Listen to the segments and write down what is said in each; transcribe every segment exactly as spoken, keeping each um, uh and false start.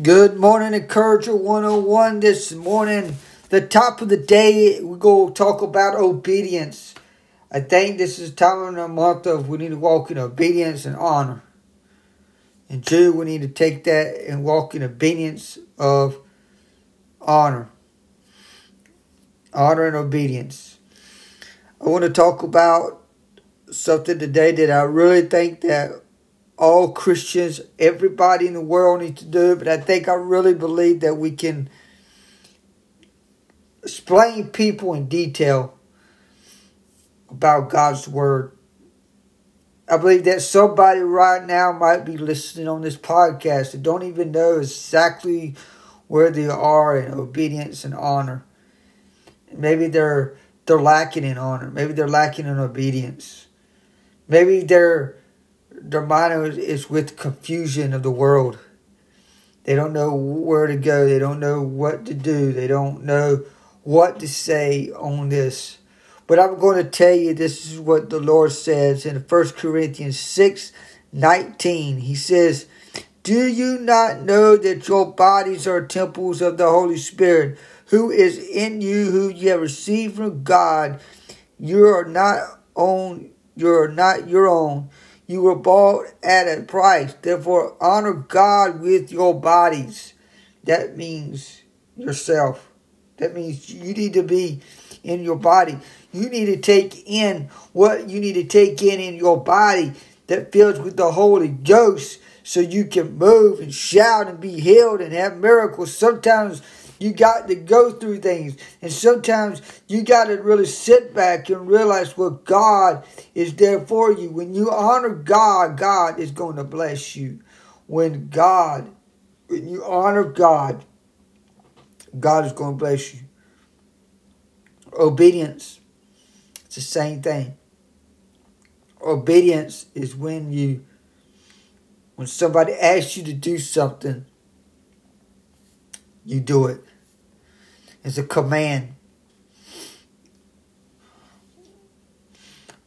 Good morning, Encourager one oh one. This morning, the top of the day, we're going to talk about obedience. I think this is time in the month of we need to walk in obedience and honor. In June, we need to take that and walk in obedience of honor. Honor and obedience. I want to talk about something today that I really think that all Christians, everybody in the world needs to do it, but I think I really believe that we can explain people in detail about God's Word. I believe that somebody right now might be listening on this podcast that don't even know exactly where they are in obedience and honor. Maybe they're they're lacking in honor. Maybe they're lacking in obedience. Maybe they're Their mind is with confusion of the world. They don't know where to go. They don't know what to do. They don't know what to say on this. But I'm going to tell you, this is what the Lord says in First Corinthians six nineteen. He says, "Do you not know that your bodies are temples of the Holy Spirit, who is in you, who you have received from God? You are not own. You are not your own. You were bought at a price. Therefore, honor God with your bodies." That means yourself. That means you need to be in your body. You need to take in what you need to take in in your body that fills with the Holy Ghost so you can move and shout and be healed and have miracles. Sometimes you got to go through things. And sometimes you got to really sit back and realize what God is there for you. When you honor God, God is going to bless you. When God, when you honor God, God is going to bless you. Obedience, it's the same thing. Obedience is when you, when somebody asks you to do something, you do it. It's a command.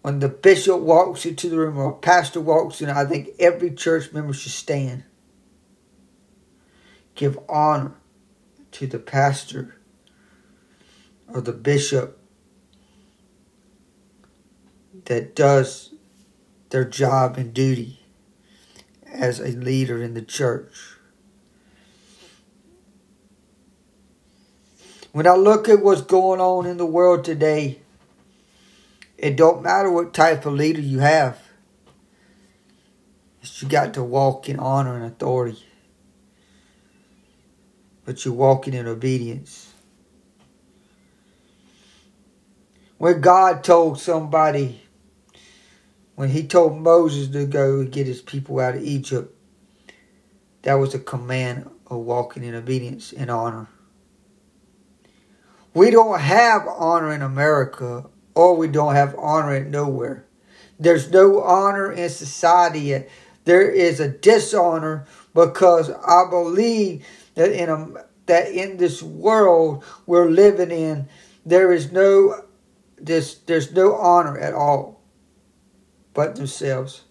When the bishop walks into the room or a pastor walks in, I think every church member should stand. Give honor to the pastor or the bishop that does their job and duty as a leader in the church. When I look at what's going on in the world today, it don't matter what type of leader you have. You got to walk in honor and authority. But you're walking in obedience. When God told somebody, when he told Moses to go get his people out of Egypt, that was a command of walking in obedience and honor. We don't have honor in America, or we don't have honor in nowhere. There's no honor in society yet. There is a dishonor because I believe that in a, that in this world we're living in, there is no this there's no honor at all but themselves.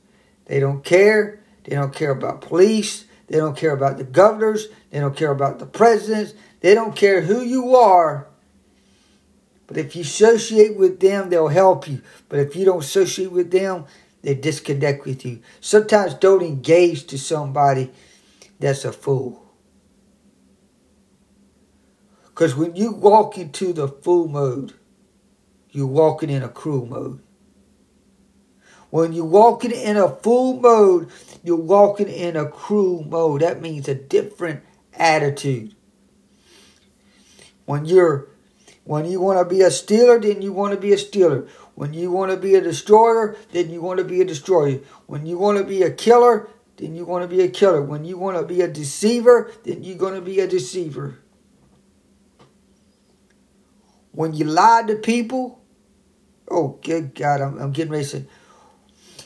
They don't care. They don't care about police. They don't care about the governors. They don't care about the presidents. They don't care who you are. But if you associate with them, they'll help you. But if you don't associate with them, they disconnect with you. Sometimes don't engage to somebody that's a fool. Because when you walk into the fool mode, you're walking in a cruel mode. When you're walking in a fool mode, you're walking in a cruel mode. That means a different attitude. When you're When you want to be a stealer, then you want to be a stealer. When you want to be a destroyer, then you want to be a destroyer. When you want to be a killer, then you want to be a killer. When you want to be a deceiver, then you're going to be a deceiver. When you lie to people, oh, good God, I'm, I'm getting ready to say.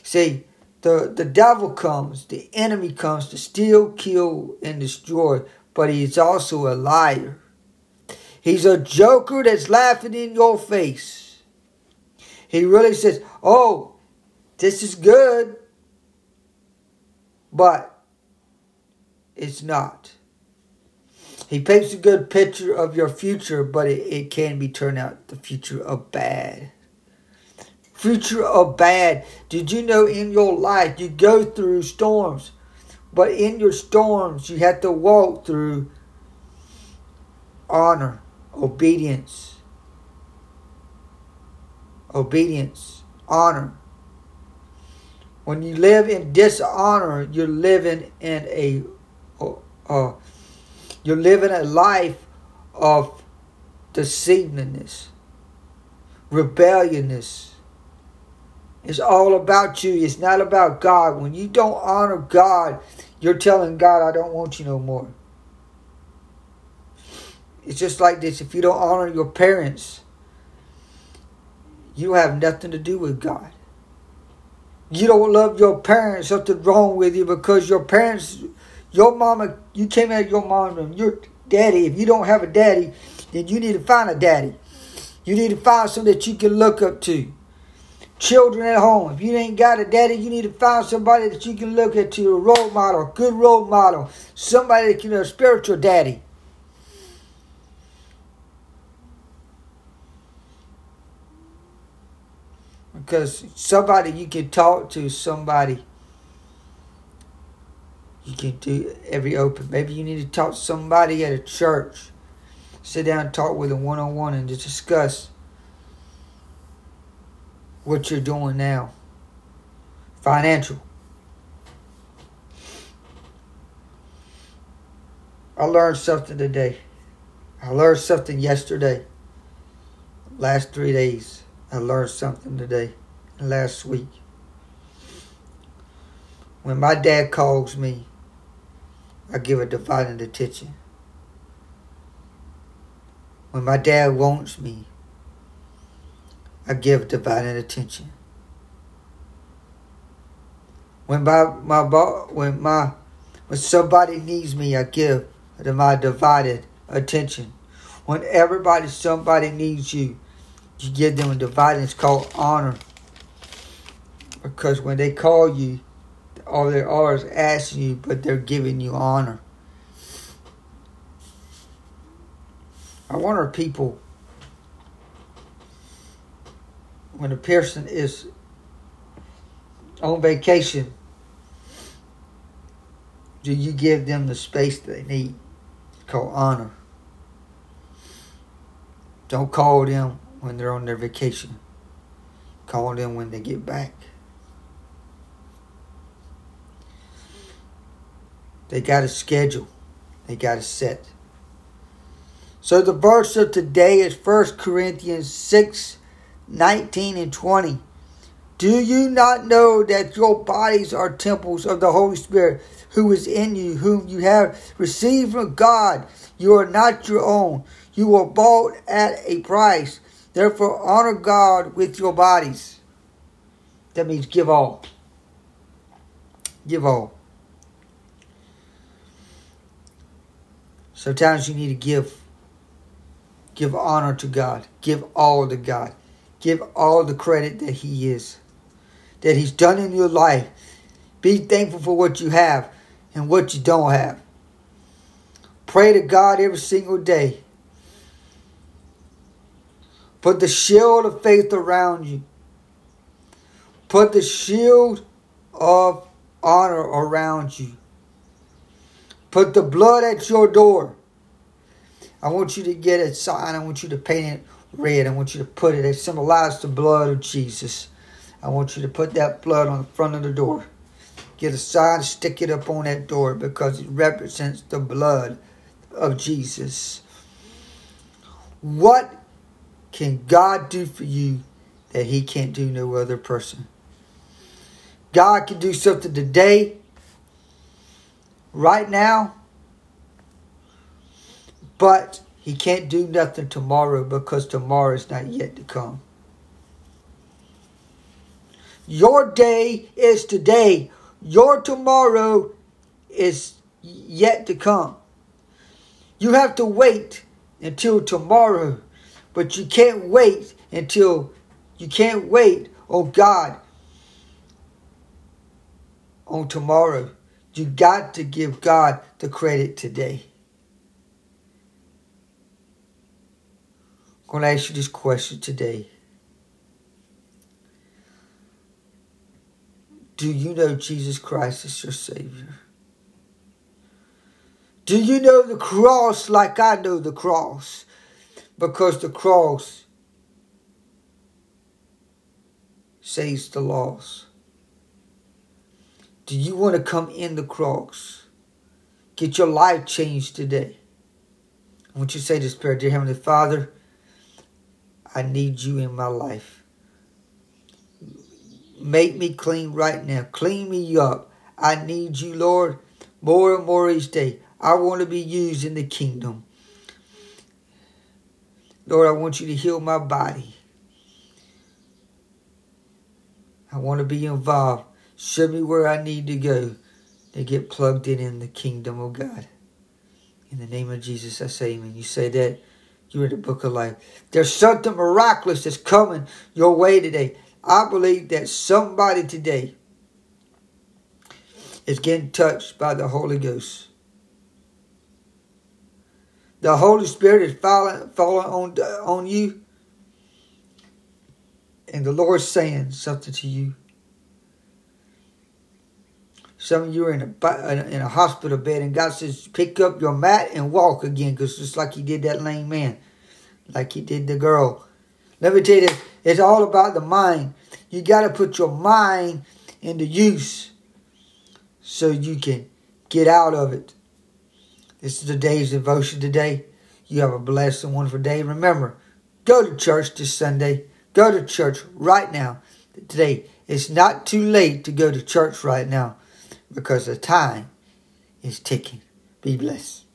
See, the, the devil comes, the enemy comes to steal, kill, and destroy, but he's also a liar. He's a joker that's laughing in your face. He really says, "Oh, this is good," but it's not. He paints a good picture of your future, but it, it can be turned out the future of bad. Future of bad. Did you know in your life you go through storms, but in your storms you have to walk through honor, obedience, obedience, honor. When you live in dishonor, you're living in a, uh, you're living a life of deceivingness, rebelliousness. It's all about you. It's not about God. When you don't honor God, you're telling God, I don't want you no more. It's just like this. If you don't honor your parents, you have nothing to do with God. You don't love your parents. Something's wrong with you because your parents, your mama, you came out of your mom and your daddy. If you don't have a daddy, then you need to find a daddy. You need to find something that you can look up to. Children at home, if you ain't got a daddy, you need to find somebody that you can look at to, a role model, a good role model, somebody that can be a spiritual daddy. Because somebody you can talk to, somebody you can do every open. Maybe you need to talk to somebody at a church. Sit down and talk with them one-on-one and just discuss what you're doing now. Financial. I learned something today. I learned something yesterday. Last three days. I learned something today. Last week. When my dad calls me, I give a divided attention. When my dad wants me, I give divided attention. When my my when my when somebody needs me, I give my divided attention. When everybody somebody needs you, you give them a divided. It's called honor. Because when they call you, all they are is asking you, but they're giving you honor. I wonder if people, when a person is on vacation, do you give them the space they need? It's called honor. Don't call them when they're on their vacation. Call them when they get back. They got a schedule. They got a set. So the verse of today is First Corinthians six nineteen and twenty. Do you not know that your bodies are temples of the Holy Spirit who is in you, whom you have received from God? You are not your own. You were bought at a price. Therefore, honor God with your bodies. That means give all. Give all. Sometimes you need to give. Give honor to God. Give all to God. Give all the credit that he is, that he's done in your life. Be thankful for what you have and what you don't have. Pray to God every single day. Put the shield of faith around you. Put the shield of honor around you. Put the blood at your door. I want you to get a sign. I want you to paint it red. I want you to put it. It symbolizes the blood of Jesus. I want you to put that blood on the front of the door. Get a sign, stick it up on that door because it represents the blood of Jesus. What can God do for you that he can't do no other person? God can do something today, right now, but he can't do nothing tomorrow because tomorrow is not yet to come. Your day is today. Your tomorrow is yet to come. You have to wait until tomorrow, but you can't wait until you can't wait on God on tomorrow. You got to give God the credit today. I'm going to ask you this question today. Do you know Jesus Christ is your Savior? Do you know the cross like I know the cross? Because the cross saves the lost. Do you want to come in the cross? Get your life changed today. I want you to say this prayer. Dear Heavenly Father, I need you in my life. Make me clean right now. Clean me up. I need you, Lord, more and more each day. I want to be used in the kingdom. Lord, I want you to heal my body. I want to be involved. Show me where I need to go to get plugged in in the kingdom of God. In the name of Jesus, I say amen. You say that, you're in the book of life. There's something miraculous that's coming your way today. I believe that somebody today is getting touched by the Holy Ghost. The Holy Spirit is falling, falling on, on you. And the Lord's saying something to you. Some of you are in a, in a hospital bed and God says, pick up your mat and walk again. Because just like he did that lame man. Like he did the girl. Let me tell you this. It's all about the mind. You got to put your mind into use so you can get out of it. This is today's devotion today. You have a blessed and wonderful day. Remember, go to church this Sunday. Go to church right now. Today, it's not too late to go to church right now because the time is ticking. Be blessed.